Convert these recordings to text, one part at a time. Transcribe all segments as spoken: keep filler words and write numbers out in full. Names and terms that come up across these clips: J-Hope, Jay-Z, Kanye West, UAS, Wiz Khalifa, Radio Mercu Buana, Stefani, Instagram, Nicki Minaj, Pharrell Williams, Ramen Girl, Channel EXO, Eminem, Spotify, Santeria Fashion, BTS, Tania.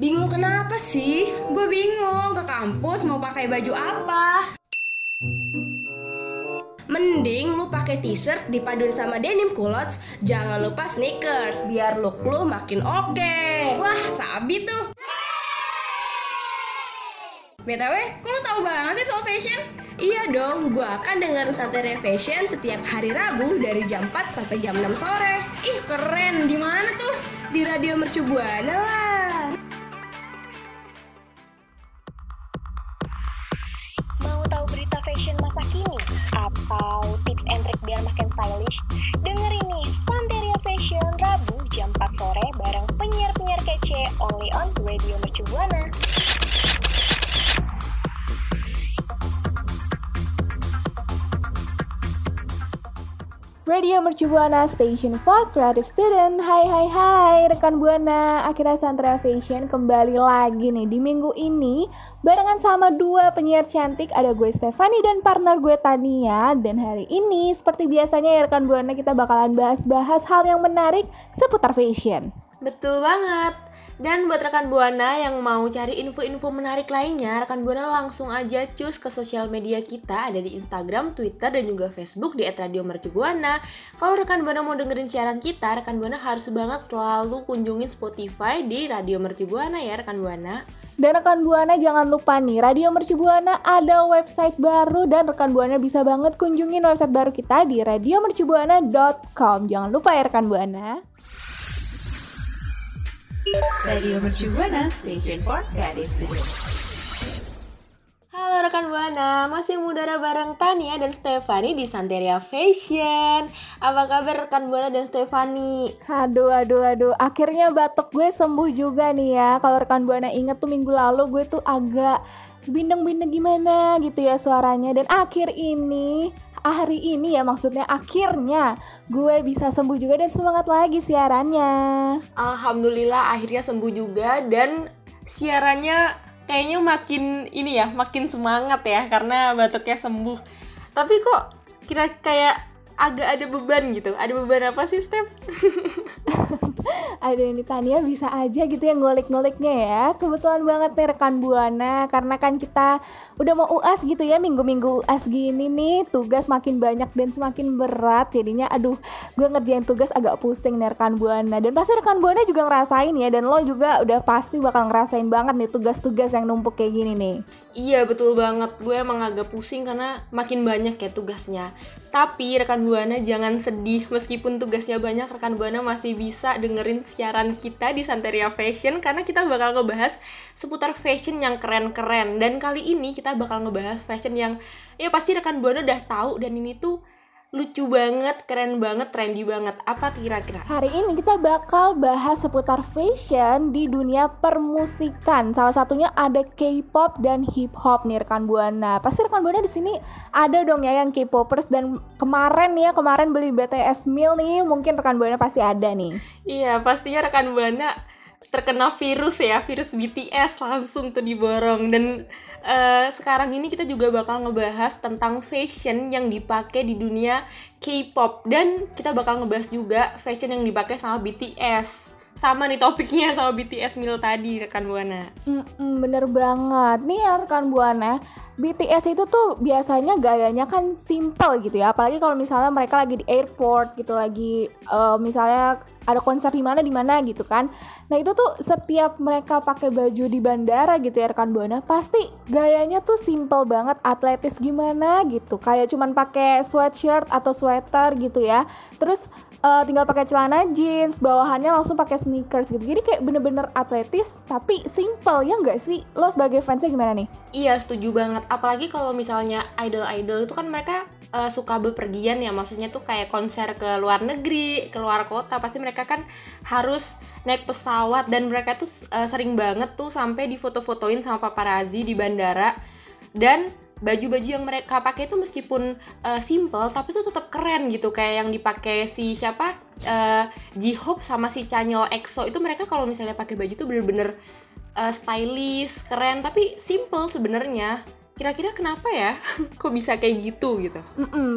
Bingung kenapa sih? Gue bingung ke kampus mau pakai baju apa. Mending lu pakai t-shirt dipaduin sama denim culottes. Jangan lupa sneakers biar look lu makin oke. Wah, sabi tuh. B T W, kok lu tau banget sih soal fashion? Iya dong, gua akan dengerin Santeria Fashion setiap hari Rabu dari jam empat sampai jam enam sore. Ih, keren. Di mana tuh? Di Radio Mercu Buana lah. Mau tahu berita fashion masa kini atau tips and trick biar makin stylish? Dengerin nih Santeria Fashion Rabu jam empat sore bareng penyiar-penyiar kece only on Radio Mercu Buana. Radio Mercu Buana Station for Creative Student. Hai hai hai rekan Buana, akhirnya Santeria Fashion kembali lagi nih di minggu ini barengan sama dua penyiar cantik, ada gue Stefani dan partner gue Tania. Dan hari ini seperti biasanya ya rekan Buana, kita bakalan bahas-bahas hal yang menarik seputar fashion. Betul banget. Dan buat rekan Buana yang mau cari info-info menarik lainnya, rekan Buana langsung aja cus ke sosial media kita. Ada di Instagram, Twitter, dan juga Facebook di et radio mercu buana. Kalau rekan Buana mau dengerin siaran kita, rekan Buana harus banget selalu kunjungin Spotify di Radio Mercu Buana ya rekan Buana. Dan rekan Buana jangan lupa nih, Radio Mercu Buana ada website baru dan rekan Buana bisa banget kunjungin website baru kita di radio mercu buana dot com. Jangan lupa ya rekan Buana. Radio Mercu Buana Station for Creative Students. Halo rekan Buana, masih mudara bareng Tania dan Stefani di Santeria Fashion. Apa kabar rekan Buana dan Stefani? Aduh, aduh, aduh, akhirnya batuk gue sembuh juga nih ya. Kalau rekan Buana inget tuh minggu lalu gue tuh agak bindeng-bindeng gimana gitu ya suaranya. Dan akhir ini, hari ini ya maksudnya akhirnya gue bisa sembuh juga dan semangat lagi siarannya. Alhamdulillah akhirnya sembuh juga dan siarannya kayaknya makin ini ya, makin semangat ya karena batuknya sembuh. Tapi kok kira kayak agak ada beban gitu. Ada beban apa sih, Step? Aduh, ini Tania bisa aja gitu ya ngulik-nguliknya ya. Kebetulan banget nih rekan Buana, karena kan kita udah mau U A S gitu ya, minggu-minggu U A S gini nih, tugas makin banyak dan semakin berat. Jadinya aduh, gue ngerjain tugas agak pusing nih rekan Buana. Dan pasti rekan Buana juga ngerasain ya, dan lo juga udah pasti bakal ngerasain banget nih tugas-tugas yang numpuk kayak gini nih. Iya, betul banget. Gue emang agak pusing karena makin banyak ya tugasnya. Tapi rekan Buana jangan sedih, meskipun tugasnya banyak, rekan Buana masih bisa dengerin siaran kita di Santeria Fashion karena kita bakal ngebahas seputar fashion yang keren-keren. Dan kali ini kita bakal ngebahas fashion yang ya pasti rekan Buana udah tahu dan ini tuh lucu banget, keren banget, trendy banget. Apa kira-kira? Hari ini kita bakal bahas seputar fashion di dunia permusikan. Salah satunya ada K-pop dan hip-hop nih rekan Buana. Pasti rekan Buana di sini ada dong ya yang K-popers. Dan kemarin nih ya, kemarin beli B T S meal nih, mungkin rekan Buana pasti ada nih. Iya, pastinya rekan Buana terkena virus ya, virus B T S langsung tuh diborong. Dan uh, sekarang ini kita juga bakal ngebahas tentang fashion yang dipakai di dunia K-pop. Dan kita bakal ngebahas juga fashion yang dipakai sama B T S. Sama nih topiknya sama B T S meal tadi rekan Buana. Mm-mm, bener banget nih ya rekan Buana, B T S itu tuh biasanya gayanya kan simple gitu ya, apalagi kalau misalnya mereka lagi di airport gitu, lagi uh, misalnya ada konser di mana di mana gitu kan. Nah itu tuh setiap mereka pakai baju di bandara gitu ya rekan Buana, pasti gayanya tuh simple banget, atletis gimana gitu, kayak cuman pakai sweatshirt atau sweater gitu ya, terus Uh, tinggal pakai celana jeans, bawahannya langsung pakai sneakers gitu. Jadi kayak bener-bener atletis tapi simple, ya nggak sih? Lo sebagai fansnya gimana nih? Iya, setuju banget. Apalagi kalau misalnya idol-idol itu kan mereka uh, suka bepergian ya, maksudnya tuh kayak konser ke luar negeri, ke luar kota. Pasti mereka kan harus naik pesawat dan mereka tuh uh, sering banget tuh sampai difoto-fotoin sama paparazzi di bandara. Dan baju-baju yang mereka pakai itu meskipun uh, simple tapi tuh tetap keren gitu, kayak yang dipakai si siapa uh, J-Hope sama si Channel E X O itu, mereka kalau misalnya pakai baju tuh bener-bener uh, stylish, keren tapi simple sebenarnya. Kira-kira kenapa ya kok bisa kayak gitu gitu?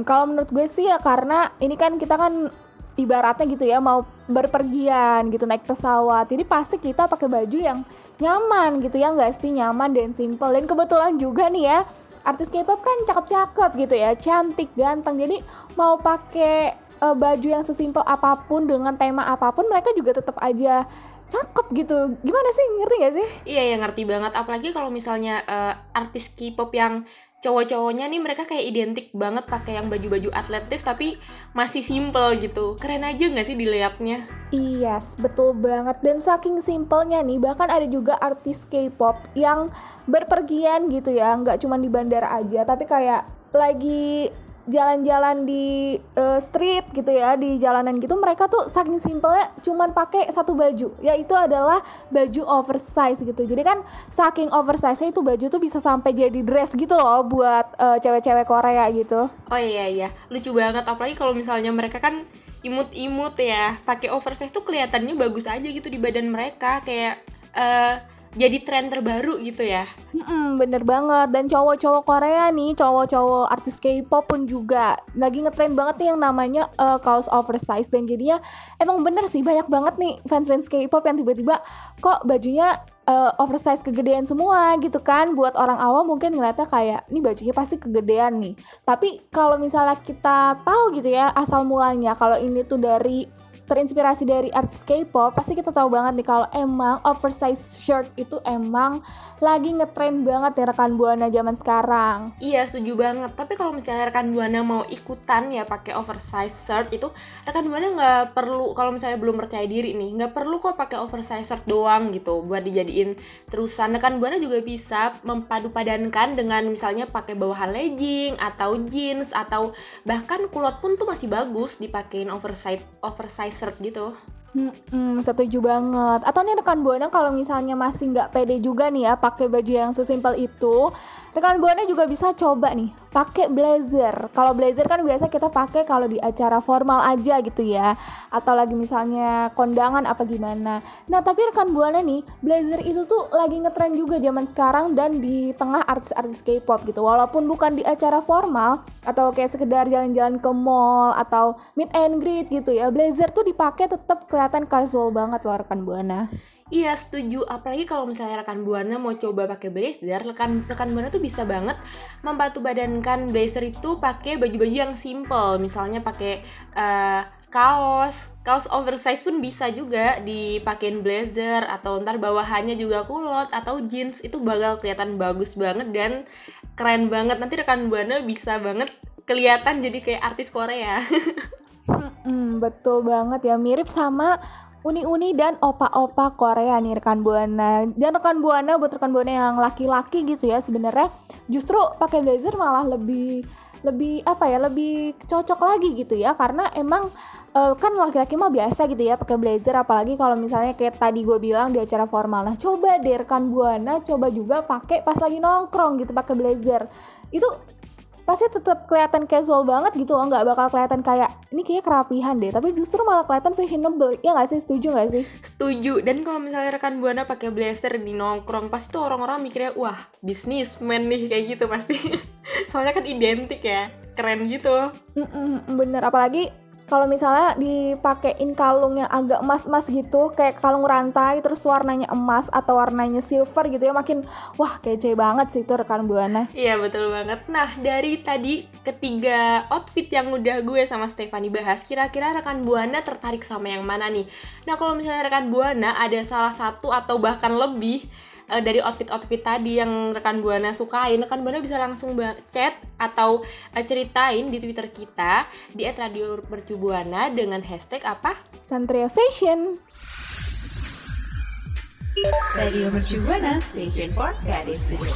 Kalau menurut gue sih ya karena ini kan kita kan ibaratnya gitu ya mau berpergian gitu, naik pesawat. Jadi pasti kita pakai baju yang nyaman gitu ya, nggak sih, nyaman dan simple. Dan kebetulan juga nih ya, artis K-pop kan cakep-cakep gitu ya, cantik, ganteng. Jadi mau pakai e, baju yang sesimpel apapun dengan tema apapun, mereka juga tetap aja cakep gitu. Gimana sih, ngerti nggak sih? Iya ya, ngerti banget. Apalagi kalau misalnya e, artis K-pop yang cowok-cowoknya nih, mereka kayak identik banget pakai yang baju-baju atletis tapi masih simple gitu. Keren aja nggak sih dilihatnya? Yes, betul banget. Dan saking simpelnya nih, bahkan ada juga artis K-pop yang berpergian gitu ya, nggak cuma di bandara aja, tapi kayak lagi jalan-jalan di uh, street gitu ya, di jalanan gitu. Mereka tuh saking simpelnya cuman pakai satu baju, yaitu adalah baju oversize gitu. Jadi kan saking oversize-nya itu baju tuh bisa sampai jadi dress gitu loh buat uh, cewek-cewek Korea gitu. Oh iya iya, lucu banget. Apalagi kalau misalnya mereka kan imut-imut ya, pakai oversize tuh kelihatannya bagus aja gitu di badan mereka, kayak uh, jadi tren terbaru gitu ya. Mm-mm, bener banget. Dan cowok-cowok Korea nih, cowok-cowok artis K-pop pun juga lagi ngetren banget nih yang namanya uh, kaos oversize. Dan jadinya emang bener sih, banyak banget nih fans-fans K-pop yang tiba-tiba kok bajunya uh, oversize, kegedean semua gitu kan. Buat orang awam mungkin ngeliatnya kayak, ini bajunya pasti kegedean nih. Tapi kalau misalnya kita tahu gitu ya asal mulanya, kalau ini tuh dari terinspirasi dari artis K-pop, pasti kita tahu banget nih kalau emang oversize shirt itu emang lagi ngetrend banget ya rekan Buana zaman sekarang. Iya, setuju banget. Tapi kalau misalnya rekan Buana mau ikutan ya pakai oversize shirt itu, rekan Buana nggak perlu, kalau misalnya belum percaya diri nih, nggak perlu kok pakai oversize shirt doang gitu buat dijadiin terusan. Rekan Buana juga bisa mempadu-padankan dengan misalnya pakai bawahan legging atau jeans, atau bahkan kulot pun tuh masih bagus dipakein oversize oversize shirt gitu. Hmm, setuju banget. Atau nih rekan Buana kalau misalnya masih nggak pede juga nih ya pakai baju yang sesimpel itu, rekan Buana juga bisa coba nih pakai blazer. Kalau blazer kan biasa kita pakai kalau di acara formal aja gitu ya, atau lagi misalnya kondangan apa gimana. Nah tapi rekan Buana nih, blazer itu tuh lagi ngetren juga zaman sekarang dan di tengah artis-artis K-pop gitu. Walaupun bukan di acara formal atau kayak sekedar jalan-jalan ke mall atau meet and greet gitu ya, blazer tuh dipakai tetap kelihatan casual banget loh rekan Buana. Iya, setuju. Apalagi kalau misalnya rekan Buana mau coba pakai blazer, rekan rekan Buana tuh bisa banget mempatu badankan blazer itu pakai baju-baju yang simple. Misalnya pakai uh, kaos, kaos oversize pun bisa juga dipakein blazer, atau ntar bawahannya juga kulot atau jeans, itu bakal kelihatan bagus banget dan keren banget. Nanti rekan Buana bisa banget kelihatan jadi kayak artis Korea. Hmm, betul banget ya, mirip sama uni-uni dan opa-opa Korea nih rekan Buana. Dan rekan Buana, buat rekan Buana yang laki-laki gitu ya, sebenarnya justru pakai blazer malah lebih lebih apa ya, lebih cocok lagi gitu ya, karena emang Uh, kan laki-laki mah biasa gitu ya pakai blazer, apalagi kalau misalnya kayak tadi gue bilang di acara formal. Nah coba deh rekan Buana coba juga pakai pas lagi nongkrong gitu, pakai blazer itu pasti tetap kelihatan casual banget gitu loh, nggak bakal kelihatan kayak ini kayak kerapihan deh, tapi justru malah kelihatan fashionable. Ya nggak sih, setuju nggak sih? Setuju. Dan kalau misalnya rekan Buana pakai blazer di nongkrong, pasti tuh orang-orang mikirnya wah bisnismen nih kayak gitu pasti. Soalnya kan identik ya, keren gitu. Mm-mm, bener. Apalagi kalau misalnya dipakein kalung yang agak emas-emas gitu, kayak kalung rantai terus warnanya emas atau warnanya silver gitu ya, makin wah kece banget sih itu rekan Buana. Iya betul banget. Nah dari tadi ketiga outfit yang udah gue sama Stefani bahas, kira-kira rekan Buana tertarik sama yang mana nih? Nah kalau misalnya rekan Buana ada salah satu atau bahkan lebih Uh, dari outfit-outfit tadi yang rekan Buana sukain, rekan Buana bisa langsung chat atau uh, ceritain di Twitter kita di et radio mercu buana dengan hashtag apa? Santeria Fashion. Radio Mercu Buana, Station for Creative Studio.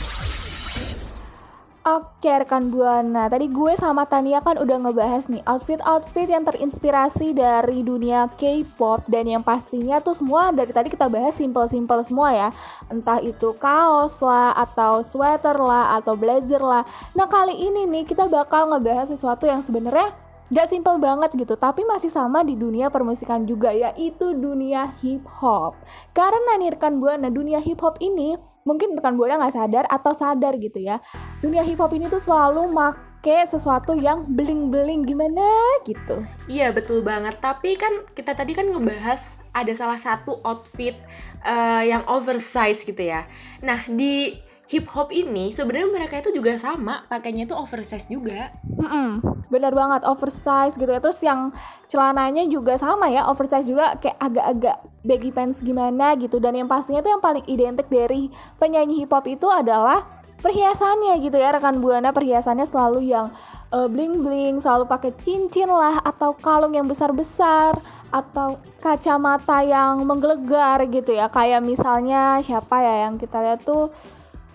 Oke rekan Buana, tadi gue sama Tania kan udah ngebahas nih outfit-outfit yang terinspirasi dari dunia K-pop. Dan yang pastinya tuh semua dari tadi kita bahas simple-simple semua ya, entah itu kaos lah, atau sweater lah, atau blazer lah. Nah kali ini nih kita bakal ngebahas sesuatu yang sebenarnya gak simple banget gitu, tapi masih sama di dunia permusikan juga, yaitu dunia hip-hop. Karena nih rekan Buana, dunia hip-hop ini mungkin rekan Buana nggak sadar atau sadar gitu ya, dunia hip hop ini tuh selalu make pakai sesuatu yang bling-bling gimana gitu. Iya betul banget, tapi kan kita tadi kan ngebahas ada salah satu outfit uh, yang oversize gitu ya. Nah di hip hop ini sebenarnya mereka itu juga sama, pakainya itu oversize juga. Mm-mm, benar banget, oversize gitu ya. Terus yang celananya juga sama ya, oversize juga, kayak agak-agak baggy pants gimana gitu. Dan yang pastinya tuh yang paling identik dari penyanyi hip hop itu adalah perhiasannya gitu ya rekan Buana, perhiasannya selalu yang uh, bling-bling, selalu pakai cincin lah atau kalung yang besar-besar atau kacamata yang menggelegar gitu ya. Kayak misalnya siapa ya yang kita lihat tuh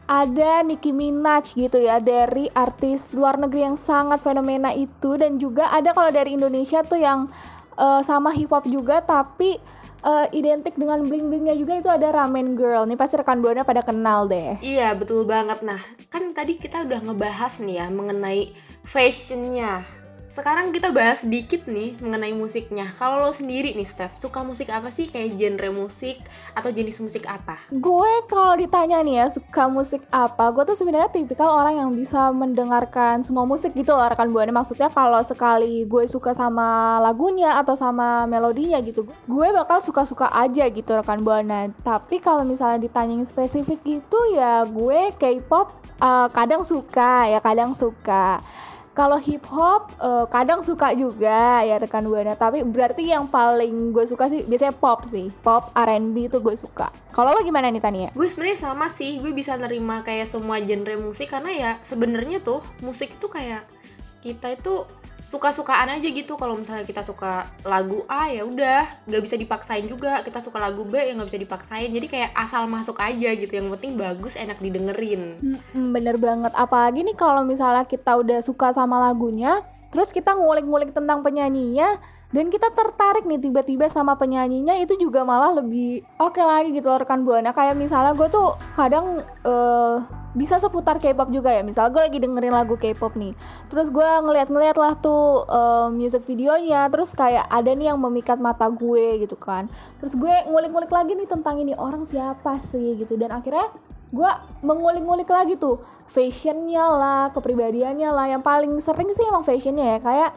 ada Nicki Minaj gitu ya, dari artis luar negeri yang sangat fenomena itu. Dan juga ada kalau dari Indonesia tuh yang uh, sama hip hop juga tapi Uh, identik dengan bling-blingnya juga, itu ada Ramen Girl. Nih pasti rekan Buana pada kenal deh. Iya betul banget. Nah kan tadi kita udah ngebahas nih ya mengenai fashionnya. Sekarang kita bahas dikit nih mengenai musiknya. Kalau lo sendiri nih Steph, suka musik apa sih? Kayak genre musik atau jenis musik apa? Gue kalau ditanya nih ya suka musik apa, gue tuh sebenarnya tipikal orang yang bisa mendengarkan semua musik gitu loh rekan Buana. Maksudnya kalau sekali gue suka sama lagunya atau sama melodinya gitu, gue bakal suka-suka aja gitu rekan Buana. Tapi kalau misalnya ditanyain spesifik gitu ya, gue K-pop uh, kadang suka ya kadang suka. Kalau hip hop uh, kadang suka juga ya rekan Buana, tapi berarti yang paling gue suka sih biasanya pop sih. Pop, R and B itu gue suka. Kalau lo gimana nih Tania? Gue sebenarnya sama sih, gue bisa nerima kayak semua genre musik karena ya sebenarnya tuh musik itu kayak kita itu suka-sukaan aja gitu. Kalau misalnya kita suka lagu A ya udah, nggak bisa dipaksain juga. Kita suka lagu B ya nggak bisa dipaksain. Jadi kayak asal masuk aja gitu. Yang penting bagus, enak didengerin. Hmm, bener banget. Apalagi nih kalau misalnya kita udah suka sama lagunya, terus kita ngulik-ngulik tentang penyanyinya, dan kita tertarik nih tiba-tiba sama penyanyinya, itu juga malah lebih oke lagi gitu rekan Buana. Kayak misalnya gue tuh kadang Uh, bisa seputar K-pop juga ya. Misal gue lagi dengerin lagu K-pop nih, terus gue ngeliat-ngeliat lah tuh um, music videonya, terus kayak ada nih yang memikat mata gue gitu kan. Terus gue ngulik-ngulik lagi nih tentang ini orang siapa sih gitu. Dan akhirnya gue mengulik-ngulik lagi tuh fashionnya lah, kepribadiannya lah. Yang paling sering sih emang fashionnya ya. Kayak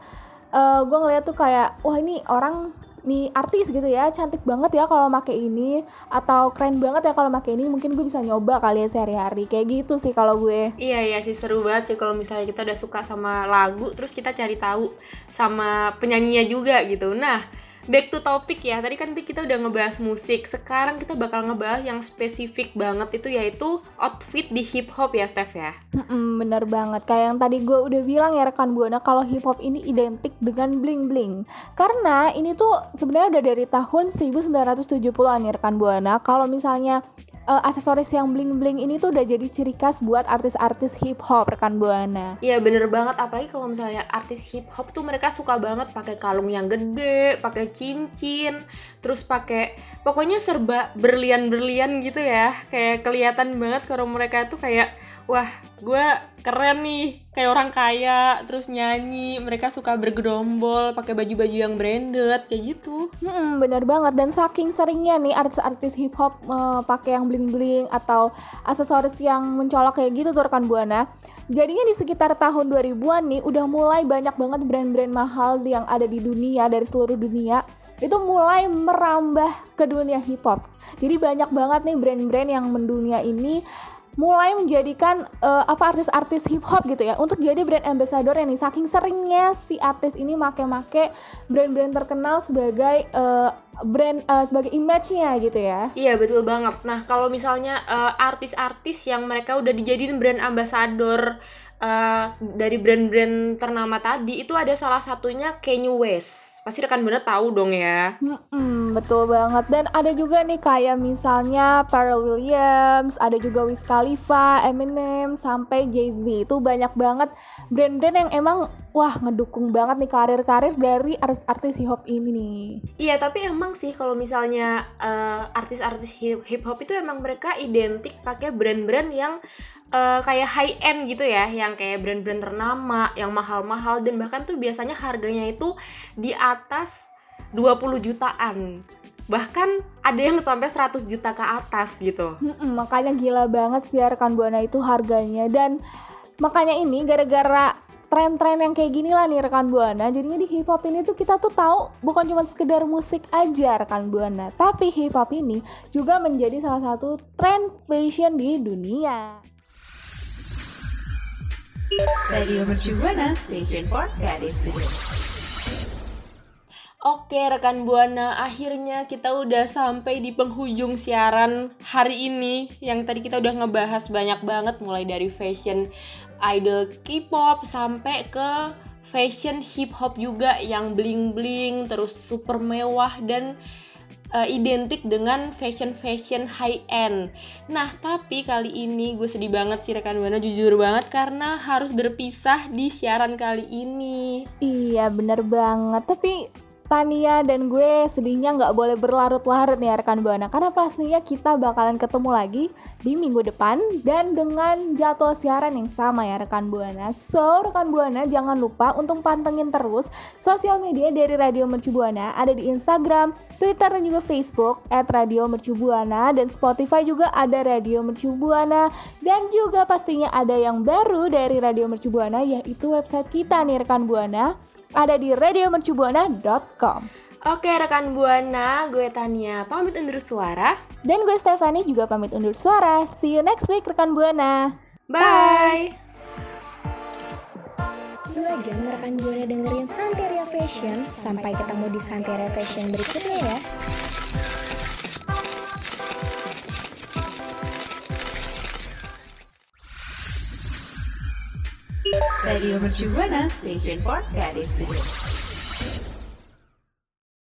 uh, gue ngeliat tuh kayak wah ini orang nih artis gitu ya, cantik banget ya kalau make ini, atau keren banget ya kalau make ini, mungkin gue bisa nyoba kali ya sehari-hari. Kayak gitu sih kalau gue. Iya iya sih, seru banget sih kalau misalnya kita udah suka sama lagu terus kita cari tahu sama penyanyinya juga gitu. Nah back to topic ya, tadi kan kita udah ngebahas musik. Sekarang kita bakal ngebahas yang spesifik banget itu, yaitu outfit di hip hop ya Steph ya. Mm-mm, bener banget, kayak yang tadi gue udah bilang ya rekan Buana, kalau hip hop ini identik dengan bling bling. Karena ini tuh sebenarnya udah dari tahun sembilan belas tujuh puluhan ya rekan Buana. Kalau misalnya Uh, aksesoris yang bling-bling ini tuh udah jadi ciri khas buat artis-artis hip-hop rekan Buana. Iya bener banget, apalagi kalau misalnya artis hip-hop tuh mereka suka banget pakai kalung yang gede, pakai cincin, terus pakai pokoknya serba berlian-berlian gitu ya. Kayak kelihatan banget kalau mereka tuh kayak wah gue keren nih, kayak orang kaya, terus nyanyi. Mereka suka bergerombol, pakai baju-baju yang branded kayak gitu. Hmm, bener banget, dan saking seringnya nih artis-artis hip-hop uh, pakai yang bling-bling atau aksesoris yang mencolok kayak gitu tuh rekan Buana. Jadinya di sekitar tahun dua ribuan nih udah mulai banyak banget brand-brand mahal yang ada di dunia, dari seluruh dunia itu mulai merambah ke dunia hip hop. Jadi banyak banget nih brand-brand yang mendunia ini mulai menjadikan uh, apa artis-artis hip hop gitu ya untuk jadi brand ambassador yang nih, saking seringnya si artis ini make-make brand-brand terkenal sebagai uh, brand uh, sebagai image-nya gitu ya. Iya betul banget. Nah kalau misalnya uh, artis-artis yang mereka udah dijadiin brand ambassador uh, dari brand-brand ternama tadi, itu ada salah satunya Kanye West. Pasti rekan Buana tahu dong ya. Mm-mm, betul banget. Dan ada juga nih kayak misalnya Pharrell Williams, ada juga Wiz Khalifa, Eminem, sampai Jay-Z. Itu banyak banget brand-brand yang emang wah ngedukung banget nih karir-karir dari artis-artis hip-hop ini nih. Iya tapi emang sih kalau misalnya uh, artis-artis hip-hop itu emang mereka identik pakai brand-brand yang uh, kayak high-end gitu ya. Yang kayak brand-brand ternama, yang mahal-mahal, dan bahkan tuh biasanya harganya itu di atas dua puluh jutaan. Bahkan ada yang sampai seratus juta ke atas gitu. Mm-mm, makanya gila banget sih rekan Buana itu harganya. Dan makanya ini gara-gara tren-tren yang kayak gini lah nih rekan Buana. Jadinya di hip hop ini tuh kita tuh tahu bukan cuma sekedar musik aja rekan Buana, tapi hip hop ini juga menjadi salah satu tren fashion di dunia. Radio Mercu Buana, Station for Creative Studio. Oke rekan Buana, akhirnya kita udah sampai di penghujung siaran hari ini. Yang tadi kita udah ngebahas banyak banget, mulai dari fashion idol K-pop sampai ke fashion hip hop juga yang bling-bling, terus super mewah dan uh, identik dengan fashion-fashion high-end. Nah tapi kali ini gue sedih banget sih rekan Buana, jujur banget, karena harus berpisah di siaran kali ini. Iya benar banget, tapi Tania dan gue sedihnya gak boleh berlarut-larut nih rekan Buana, karena pastinya kita bakalan ketemu lagi di minggu depan dan dengan jadwal siaran yang sama ya rekan Buana. So rekan Buana jangan lupa untuk pantengin terus sosial media dari Radio Mercu Buana. Ada di Instagram, Twitter dan juga Facebook et radio mercu buana, dan Spotify juga ada Radio Mercu Buana. Dan juga pastinya ada yang baru dari Radio Mercu Buana, yaitu website kita nih rekan Buana, ada di radio mercu buana dot com. Oke rekan Buana, gue Tania pamit undur suara, dan gue Stefani juga pamit undur suara. See you next week rekan Buana. Bye. Dua jam rekan Buana dengerin Santeria Fashion. Sampai ketemu di Santeria Fashion berikutnya ya. Radio Mercu Buana, Station for Creative Studio.